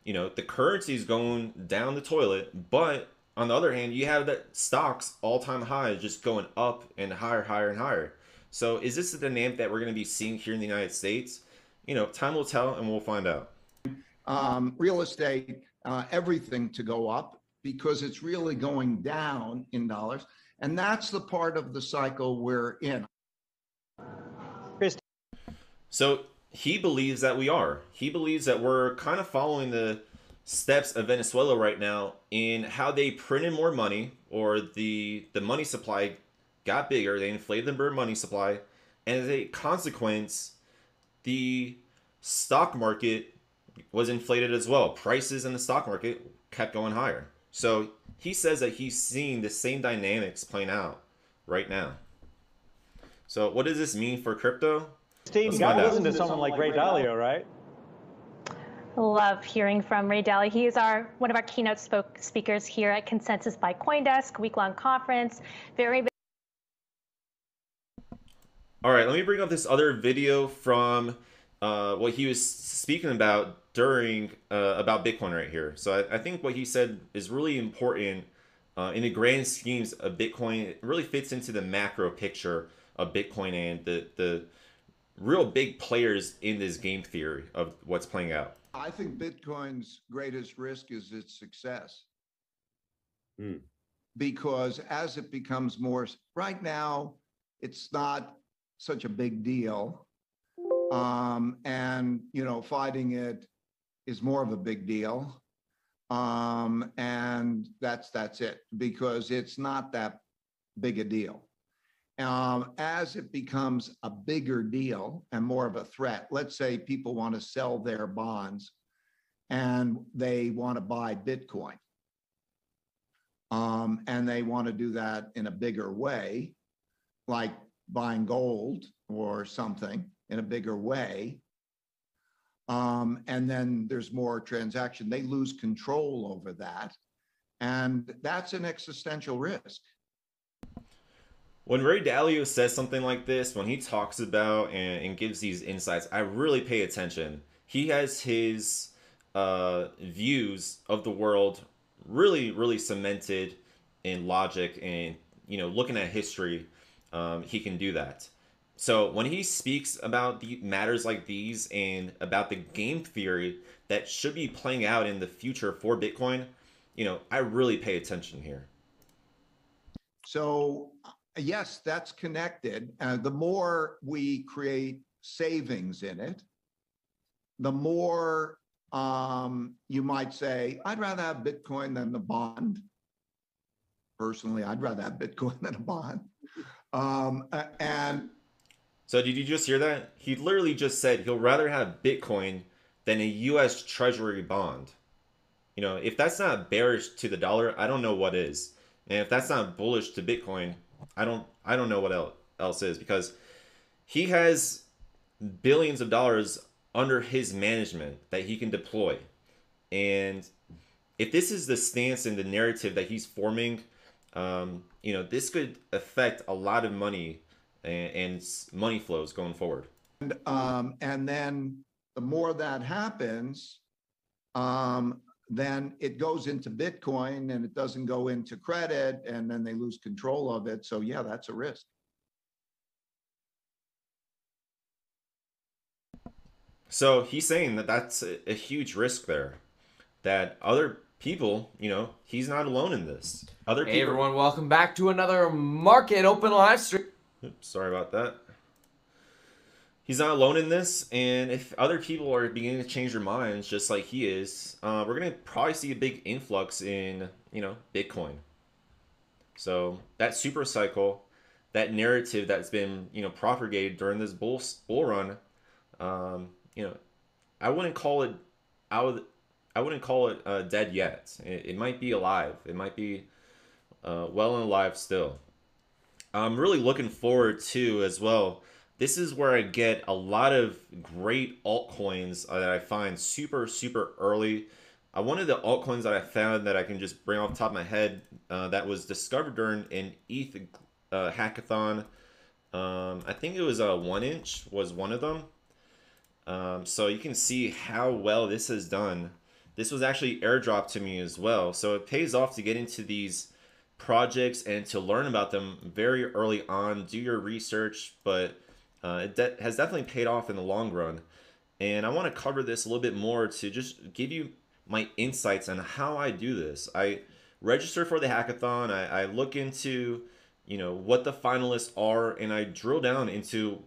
you know, the currency is going down the toilet, but on the other hand, you have that stocks all-time high just going up and higher, higher, and higher. So is this the dynamic that we're going to be seeing here in the United States? You know, time will tell and we'll find out. Real estate, everything to go up because it's really going down in dollars. And that's the part of the cycle we're in. So he believes that we are. He believes that we're kind of following the steps of Venezuela right now in how they printed more money, or the money supply got bigger, they inflated the money supply, and as a consequence, the stock market was inflated as well. Prices in the stock market kept going higher. So he says that he's seeing the same dynamics playing out right now. So what does this mean for crypto? Steve, you gotta listen to someone like Ray Dalio, right? Love hearing from Ray Dalio. He is one of our keynote speakers here at Consensus by CoinDesk, week-long conference. Very. All right, let me bring up this other video from what he was speaking about during about Bitcoin right here. So I think what he said is really important in the grand schemes of Bitcoin. It really fits into the macro picture of Bitcoin and the real big players in this game theory of what's playing out. I think Bitcoin's greatest risk is its success. Because as it becomes more, right now, it's not such a big deal. And, you know, fighting it is more of a big deal. And that's it, because it's not that big a deal. As it becomes a bigger deal and more of a threat, let's say people want to sell their bonds and they want to buy Bitcoin, and they want to do that in a bigger way, like buying gold or something in a bigger way, and then there's more transaction, they lose control over that, and that's an existential risk. When Ray Dalio says something like this, when he talks about and gives these insights, I really pay attention. He has his views of the world really, really cemented in logic and, you know, looking at history, he can do that. So when he speaks about the matters like these and about the game theory that should be playing out in the future for Bitcoin, you know, I really pay attention here. So yes, that's connected. The more we create savings in it, the more you might say, I'd rather have Bitcoin than the bond. Personally, I'd rather have Bitcoin than a bond. And so did you just hear that? He literally just said he'll rather have Bitcoin than a U.S. Treasury bond. You know, if that's not bearish to the dollar, I don't know what is. And if that's not bullish to Bitcoin, I don't know what else is, because he has billions of dollars under his management that he can deploy. And if this is the stance and the narrative that he's forming, you know, this could affect a lot of money and money flows going forward. And then the more that happens, then it goes into Bitcoin and it doesn't go into credit, and then they lose control of it. So yeah, that's a risk. So he's saying that that's a huge risk there, that other people, you know, he's not alone in this. Other people. Hey everyone, welcome back to another Market Open live stream. Oops, sorry about that. He's not alone in this, and if other people are beginning to change their minds just like he is, we're going to probably see a big influx in, you know, Bitcoin. So that super cycle, that narrative that's been, you know, propagated during this bull run, you know, I wouldn't call it out I wouldn't call it dead yet. It might be alive. It might be well and alive still. I'm really looking forward to as well. This is where I get a lot of great altcoins that I find super, super early. One of the altcoins that I found that I can just bring off the top of my head that was discovered during an ETH hackathon. I think it was a 1inch was one of them. So you can see how well this has done. This was actually airdropped to me as well. So it pays off to get into these projects and to learn about them very early on. Do your research, but it has definitely paid off in the long run. And I want to cover this a little bit more to just give you my insights on how I do this. I register for the hackathon. I look into, you know, what the finalists are, and I drill down into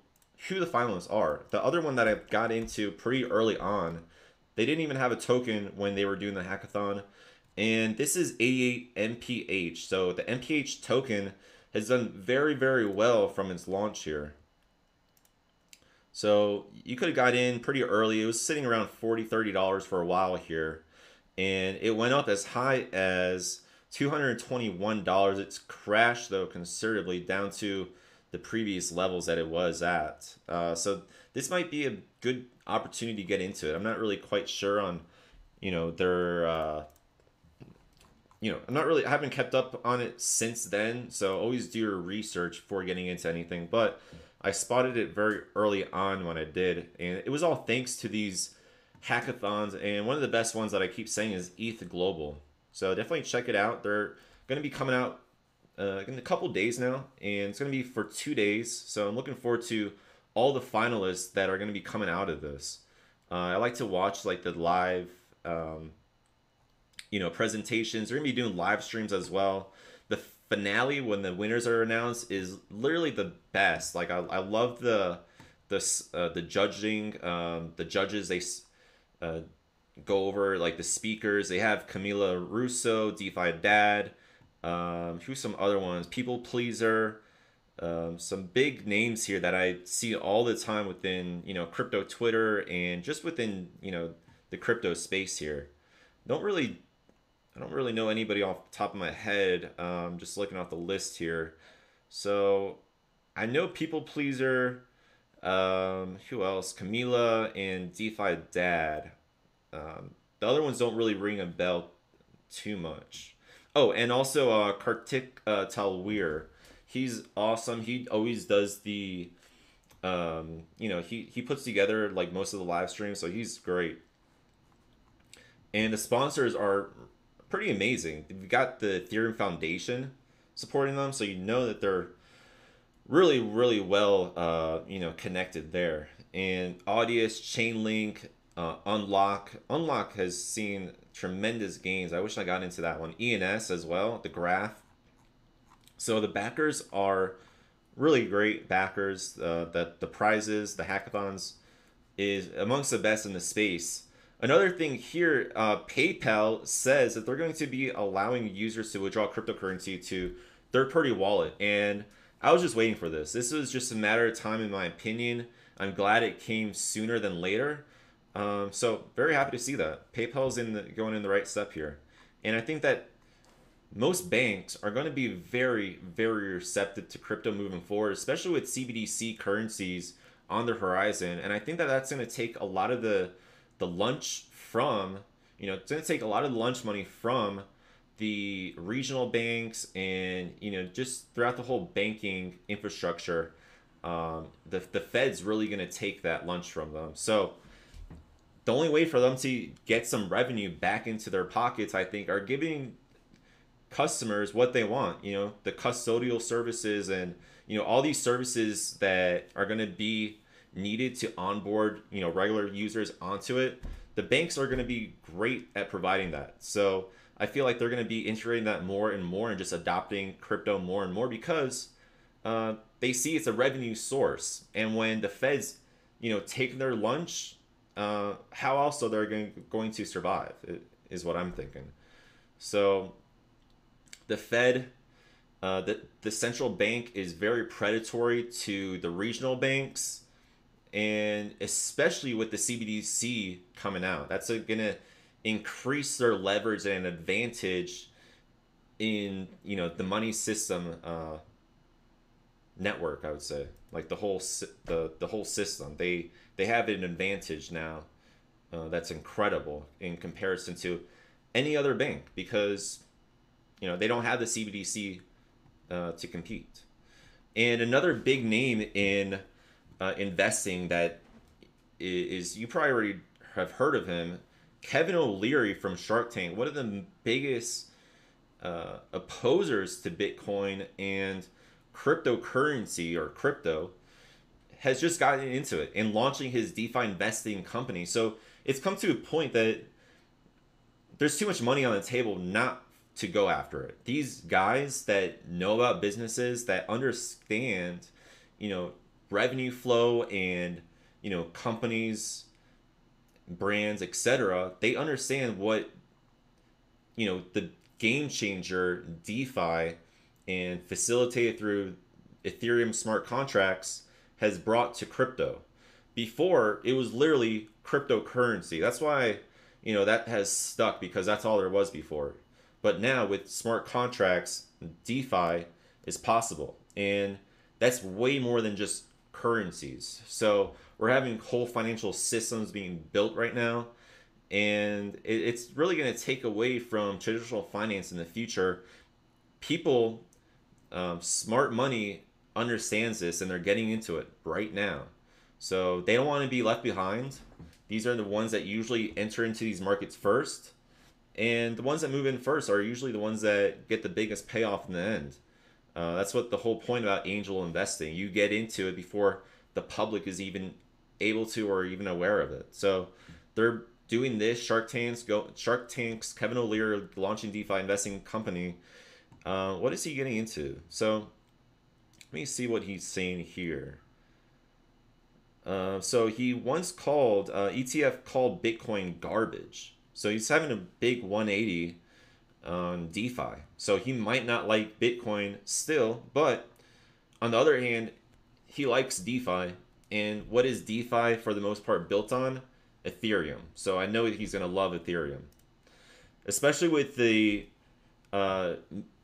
who the finalists are. The other one that I got into pretty early on, they didn't even have a token when they were doing the hackathon. And this is 88 MPH. So the MPH token has done very, very well from its launch here. So you could have got in pretty early. It was sitting around $40, $30 for a while here. And it went up as high as $221. It's crashed though considerably down to the previous levels that it was at. So this might be a good opportunity to get into it. I'm not really quite sure on, you know, their, I haven't kept up on it since then. So always do your research before getting into anything. But I spotted it very early on when I did. And it was all thanks to these hackathons. And one of the best ones that I keep saying is ETH Global. So definitely check it out. They're going to be coming out in a couple days now, and it's going to be for 2 days. So I'm looking forward to all the finalists that are going to be coming out of this. I like to watch like the live, presentations. They're going to be doing live streams as well. The finale when the winners are announced is literally the best. Like I love the judging, the judges they go over like the speakers. They have Camila Russo, DeFi Dad, who's some other ones, People Pleaser, some big names here that I see all the time within, crypto Twitter and just within, the crypto space here. I don't really know anybody off the top of my head. Just looking off the list here. So I know People Pleaser, who else? Camila and DeFi Dad. The other ones don't really ring a bell too much. Oh, and also Kartik Talwir. He's awesome. He always does the, he puts together like most of the live streams, so he's great. And the sponsors are pretty amazing. We've got the Ethereum Foundation supporting them, so you know that they're really, really well, connected there. And Audius, Chainlink, Unlock has seen tremendous gains. I wish I got into that one. ENS as well, the Graph. So the backers are really great backers. The prizes, the hackathons, is amongst the best in the space. Another thing here, PayPal says that they're going to be allowing users to withdraw cryptocurrency to third-party wallet, and I was just waiting for this. This was just a matter of time, in my opinion. I'm glad it came sooner than later. So very happy to see that PayPal's going in the right step here, and I think that most banks are going to be very, very receptive to crypto moving forward, especially with CBDC currencies on the horizon. And I think that that's going to take a lot of the lunch from, it's going to take a lot of the lunch money from the regional banks and, just throughout the whole banking infrastructure. The Fed's really going to take that lunch from them. So the only way for them to get some revenue back into their pockets, I think, are giving customers what they want, the custodial services and, all these services that are going to be needed to onboard, regular users onto it. The banks are going to be great at providing that. So I feel like they're going to be integrating that more and more and just adopting crypto more and more because they see it's a revenue source. And when the Fed's, taking their lunch, how else are they going to survive is what I'm thinking. So the Fed, the central bank is very predatory to the regional banks, and especially with the CBDC coming out, that's going to increase their leverage and advantage in, you know, the money system network, I would say, like the whole system. They have an advantage now that's incredible in comparison to any other bank, because, you know, they don't have the CBDC to compete. And another big name in investing that is, you probably already have heard of him, Kevin O'Leary from Shark Tank, one of the biggest opposers to Bitcoin and cryptocurrency or crypto, has just gotten into it and launching his DeFi investing company. So it's come to a point that there's too much money on the table not to go after it. These guys that know about businesses, that understand, you know, revenue flow and, you know, companies, brands, etc., they understand what, you know, the game changer DeFi and facilitated through Ethereum smart contracts has brought to crypto. Before, it was literally cryptocurrency. That's why, you know, that has stuck, because that's all there was before. But now with smart contracts, DeFi is possible. And that's way more than just currencies. So we're having whole financial systems being built right now. And it's really going to take away from traditional finance in the future. People, smart money understands this, and they're getting into it right now. So they don't want to be left behind. These are the ones that usually enter into these markets first. And the ones that move in first are usually the ones that get the biggest payoff in the end. That's what the whole point about angel investing. You get into it before the public is even able to or even aware of it. So they're doing this. Shark Tank's Kevin O'Leary launching DeFi investing company. What is he getting into? So let me see what he's saying here. So he once called ETF called Bitcoin garbage. So he's having a big 180 on DeFi. So he might not like Bitcoin still, but on the other hand, he likes DeFi. And what is DeFi for the most part built on? Ethereum. So I know he's going to love Ethereum, especially with the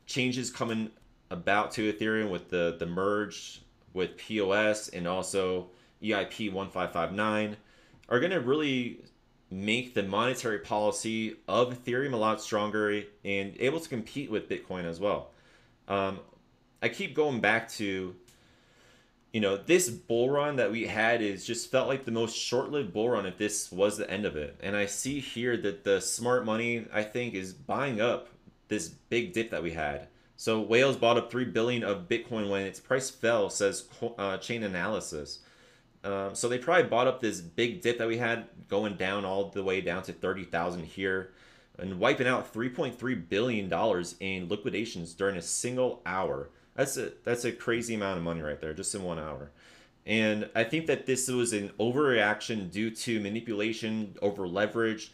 changes coming about to Ethereum with the merge with POS and also EIP 1559 are going to really make the monetary policy of Ethereum a lot stronger and able to compete with Bitcoin as well. I keep going back to, you know, this bull run that we had is just felt like the most short-lived bull run if this was the end of it. And I see here that the smart money, I think, is buying up this big dip that we had. So whales bought up $3 billion of Bitcoin when its price fell, says Chain Analysis. So they probably bought up this big dip that we had going down all the way down to 30,000 here and wiping out $3.3 billion in liquidations during a single hour. That's a crazy amount of money right there, just in 1 hour. And I think that this was an overreaction due to manipulation, over leverage,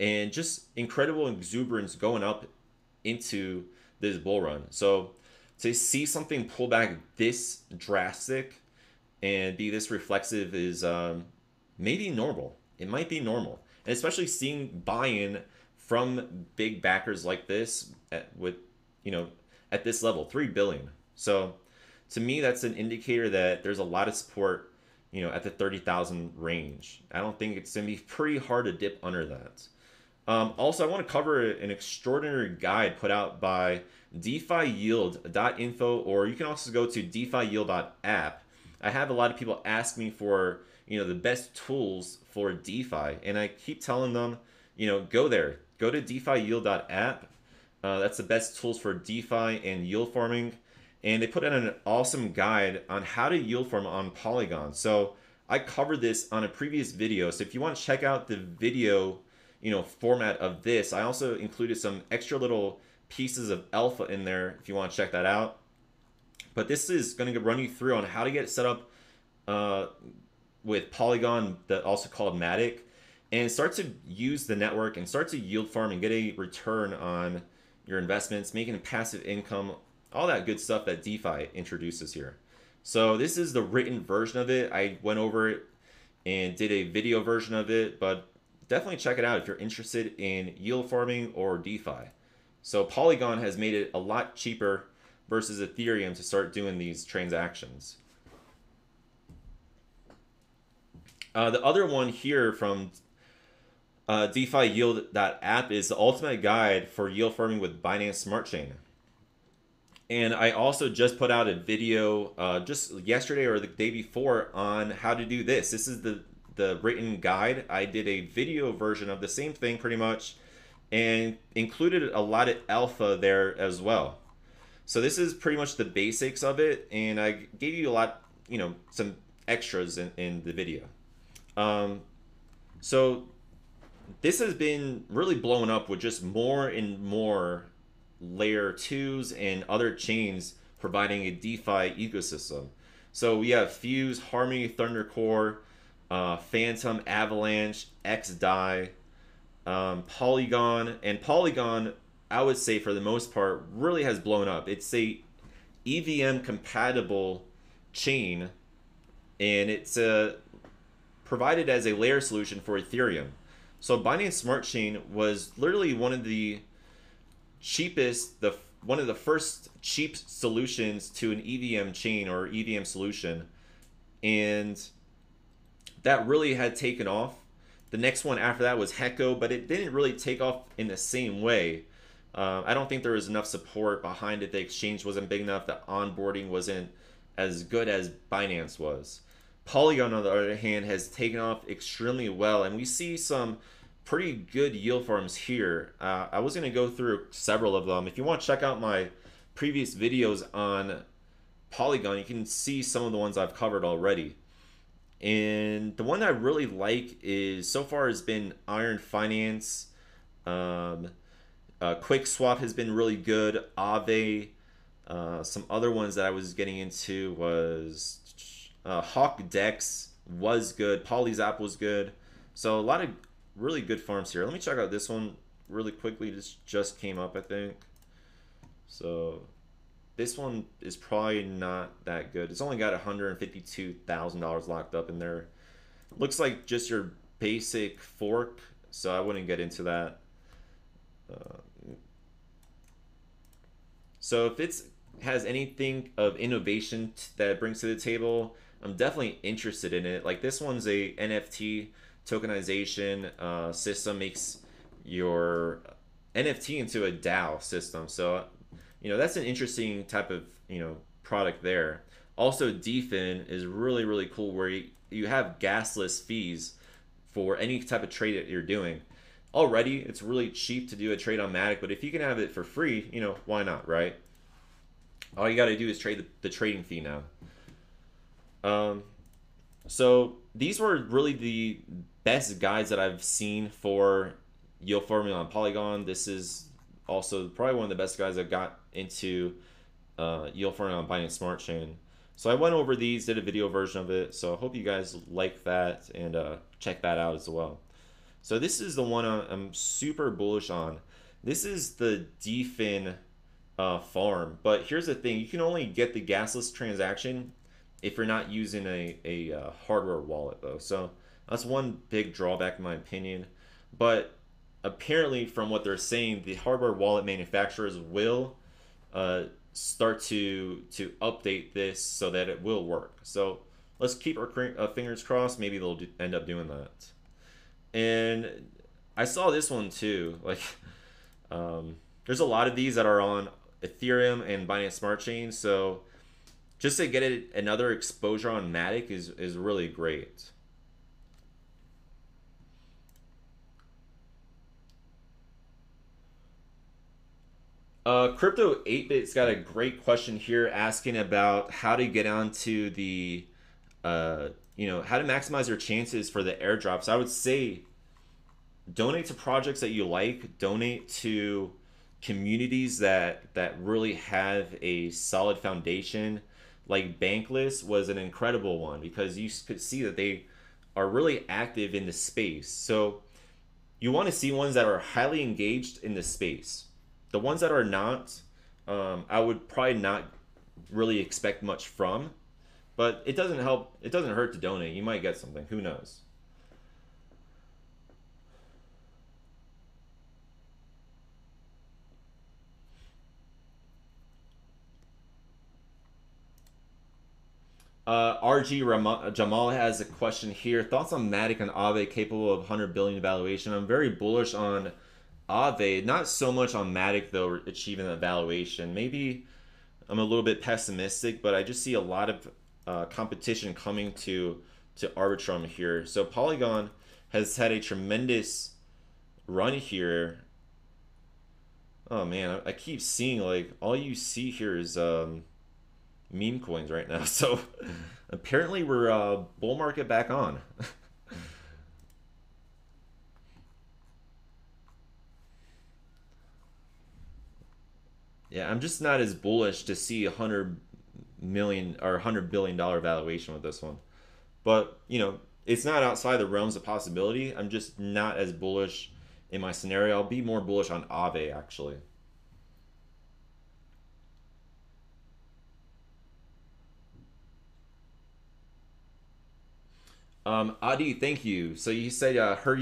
and just incredible exuberance going up into this bull run. So to see something pull back this drastic and be this reflexive is maybe normal. It might be normal. And especially seeing buy-in from big backers like this at this level, $3 billion. So to me, that's an indicator that there's a lot of support, you know, at the 30,000 range. I don't think it's going to be pretty hard to dip under that. Also, I want to cover an extraordinary guide put out by DeFiYield.info, or you can also go to DeFiYield.app. I have a lot of people ask me for, you know, the best tools for DeFi, and I keep telling them, you know, go there. Go to DeFiYield.app. That's the best tools for DeFi and yield farming. And they put out an awesome guide on how to yield farm on Polygon. So I covered this on a previous video. So if you want to check out the video, you know, format of this, I also included some extra little pieces of alpha in there if you want to check that out. But this is going to run you through on how to get set up with Polygon, that also called Matic, and start to use the network and start to yield farm and get a return on your investments, making passive income, all that good stuff that DeFi introduces here. So this is the written version of it. I went over it and did a video version of it, but definitely check it out if you're interested in yield farming or DeFi. So Polygon has made it a lot cheaper versus Ethereum to start doing these transactions. The other one here from DeFiYield.app is the ultimate guide for yield farming with Binance Smart Chain. And I also just put out a video just yesterday or the day before on how to do this. This is the written guide. I did a video version of the same thing pretty much and included a lot of alpha there as well. So this is pretty much the basics of it, and I gave you a lot, you know, some extras in the video. So this has been really blowing up with just more and more layer twos and other chains providing a DeFi ecosystem. So we have Fuse, Harmony, Thundercore, Phantom, Avalanche, XDAI, Polygon, and Polygon, I would say for the most part, really has blown up. It's a EVM compatible chain, and it's provided as a layer solution for Ethereum. So Binance Smart Chain was literally one of the cheapest, one of the first cheap solutions to an EVM chain or EVM solution, and that really had taken off. The next one after that was Hecko, but it didn't really take off in the same way. I don't think there was enough support behind it. The exchange wasn't big enough. The onboarding wasn't as good as Binance was. Polygon, on the other hand, has taken off extremely well, and we see some pretty good yield farms here. I was going to go through several of them. If you want to check out my previous videos on Polygon, you can see some of the ones I've covered already. And the one I really like is, so far, has been Iron Finance. Quick Swap has been really good. Aave. Some other ones that I was getting into was Hawk Dex was good. Polyzap was good. So a lot of really good farms here. Let me check out this one really quickly. This just came up, I think. So this one is probably not that good. It's only got $152,000 locked up in there. Looks like just your basic fork, so I wouldn't get into that. So if it has anything of innovation that it brings to the table, I'm definitely interested in it. Like this one's a NFT tokenization system, makes your NFT into a DAO system. So, you know, that's an interesting type of, you know, product there. Also, DFIN is really, really cool, where you have gasless fees for any type of trade that you're doing. Already, it's really cheap to do a trade on Matic, but if you can have it for free, you know, why not, right? All you got to do is trade the trading fee now. So these were really the best guides that I've seen for yield formula on Polygon. This is also probably one of the best guys I've got into yield farming on Binance Smart Chain. So I went over these, did a video version of it. So I hope you guys like that and check that out as well. So this is the one I'm super bullish on. This is the DFIN farm, but here's the thing: you can only get the gasless transaction if you're not using a hardware wallet, though. So that's one big drawback in my opinion, but apparently, from what they're saying, the hardware wallet manufacturers will start to update this so that it will work. So let's keep our fingers crossed. Maybe they'll end up doing that. And I saw this one too. Like, there's a lot of these that are on Ethereum and Binance Smart Chain. So just to get it another exposure on Matic is really great. Crypto 8-Bit's got a great question here asking about how to get onto the, you know, how to maximize your chances for the airdrops. I would say donate to projects that you like, donate to communities that really have a solid foundation. Like Bankless was an incredible one because you could see that they are really active in the space. So you want to see ones that are highly engaged in the space. The ones that are not, I would probably not really expect much from, but it doesn't help. It doesn't hurt to donate. You might get something. Who knows? RG Jamal has a question here. Thoughts on Matic and Aave capable of 100 billion valuation? I'm very bullish on Aave, not so much on Matic though, achieving a valuation. Maybe I'm a little bit pessimistic, but I just see a lot of competition coming to Arbitrum here. So Polygon has had a tremendous run here. Oh man, I keep seeing, like, all you see here is meme coins right now. So apparently we're bull market back on. Yeah, I'm just not as bullish to see $100 million or $100 billion valuation with this one. But, you know, it's not outside the realms of possibility. I'm just not as bullish in my scenario. I'll be more bullish on Aave, actually. Adi, thank you. So you said heard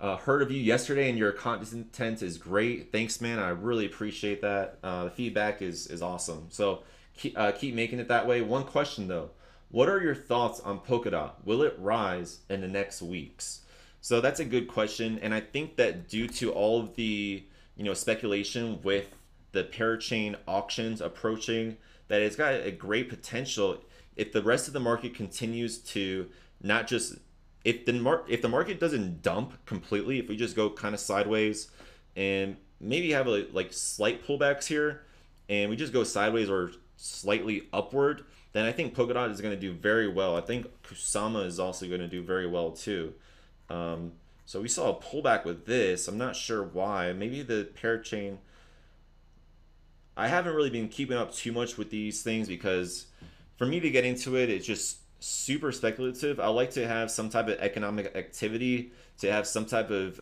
of you yesterday, and your content is great. Thanks, man. I really appreciate that. The feedback is awesome. So keep making it that way. One question though. What are your thoughts on Polkadot? Will it rise in the next weeks? So that's a good question, and I think that due to all of the, you know, speculation with the parachain auctions approaching, that it's got a great potential if the rest of the market continues to not just, if the market doesn't dump completely, if we just go kind of sideways and maybe have a, like, slight pullbacks here, and we just go sideways or slightly upward, then I think Polkadot is going to do very well. I think Kusama is also going to do very well too. So we saw a pullback with this. I'm not sure why. Maybe the parachain. I haven't really been keeping up too much with these things because for me to get into it, it's just super speculative. I like to have some type of economic activity, to have some type of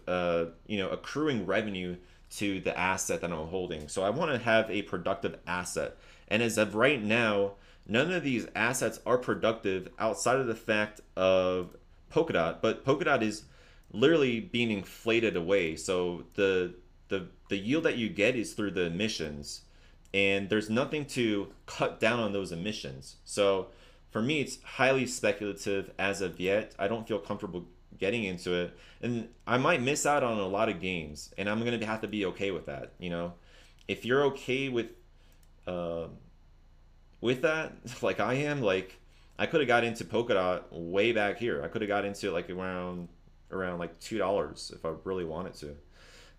you know, accruing revenue to the asset that I'm holding. So I want to have a productive asset. And as of right now, none of these assets are productive outside of the fact of Polkadot, but Polkadot is literally being inflated away. So the yield that you get is through the emissions, and there's nothing to cut down on those emissions. So for me, it's highly speculative as of yet. I don't feel comfortable getting into it, and I might miss out on a lot of gains, and I'm going to have to be okay with that. You know, if you're okay with that, like I am, like, I could have got into Polkadot way back here. I could have got into it like around like $2 if I really wanted to.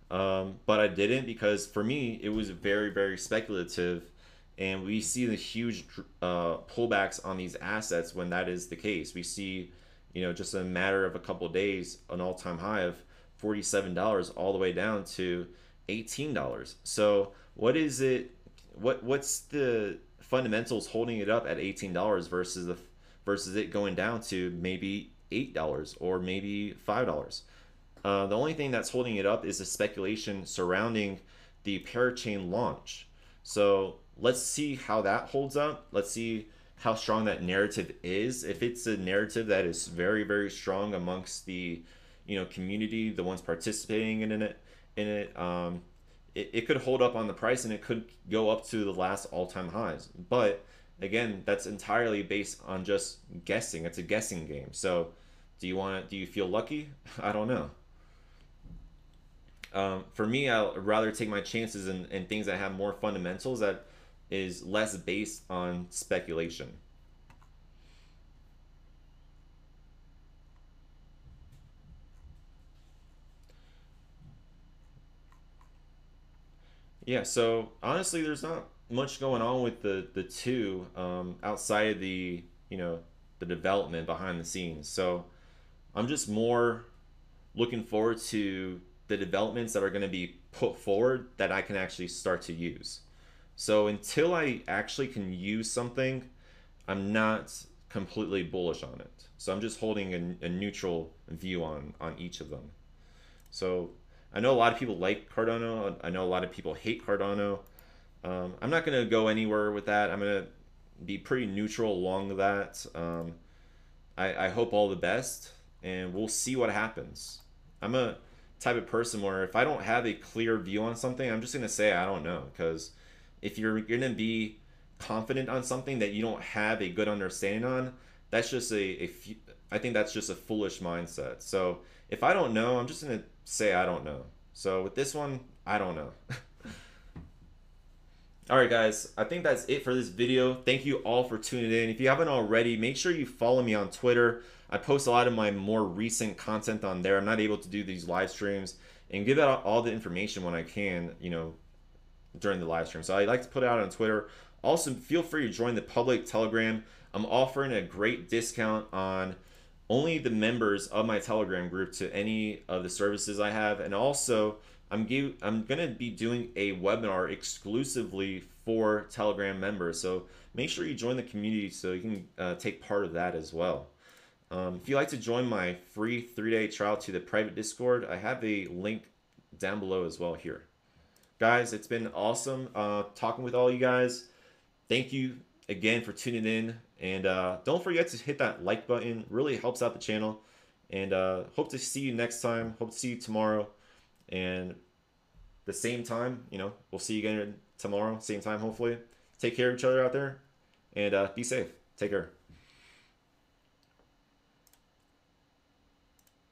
But I didn't, because for me, it was very, very speculative. And we see the huge pullbacks on these assets when that is the case. We see, you know, just a matter of a couple of days, an all-time high of $47 all the way down to $18. So what is it? What's the fundamentals holding it up at $18 versus it going down to maybe $8 or maybe $5? The only thing that's holding it up is the speculation surrounding the parachain launch. So let's see how that holds up. Let's see how strong that narrative is. If it's a narrative that is very, very strong amongst the, you know, community, the ones participating in it. It could hold up on the price, and it could go up to the last all-time highs. But again, that's entirely based on just guessing. It's a guessing game. So do you feel lucky? I don't know. For me, I'd rather take my chances in things that have more fundamentals, that is less based on speculation. Yeah, so honestly, there's not much going on with the two outside of the, you know, the development behind the scenes. So I'm just more looking forward to the developments that are going to be put forward that I can actually start to use. So until I actually can use something, I'm not completely bullish on it. So I'm just holding a neutral view on each of them. So I know a lot of people like Cardano. I know a lot of people hate Cardano. I'm not going to go anywhere with that. I'm going to be pretty neutral along that. I hope all the best, and we'll see what happens. I'm a type of person where if I don't have a clear view on something, I'm just going to say I don't know, because if you're going to be confident on something that you don't have a good understanding on, that's just I think that's just a foolish mindset. So if I don't know, I'm just going to say I don't know. So with this one, I don't know. All right, guys, I think that's it for this video. Thank you all for tuning in. If you haven't already, make sure you follow me on Twitter. I post a lot of my more recent content on there. I'm not able to do these live streams and give out all the information when I can, you know, during the live stream. So I like to put it out on Twitter. Also, feel free to join the public Telegram. I'm offering a great discount on only the members of my Telegram group to any of the services I have. And also, I'm going to be doing a webinar exclusively for Telegram members. So make sure you join the community so you can take part of that as well. If you'd like to join my free 3-day trial to the private Discord, I have a link down below as well here. Guys, it's been awesome talking with all you guys. Thank you again for tuning in. And don't forget to hit that like button. Really helps out the channel. And hope to see you next time. Hope to see you tomorrow. And the same time, you know, we'll see you again tomorrow. Same time, hopefully. Take care of each other out there. And be safe. Take care.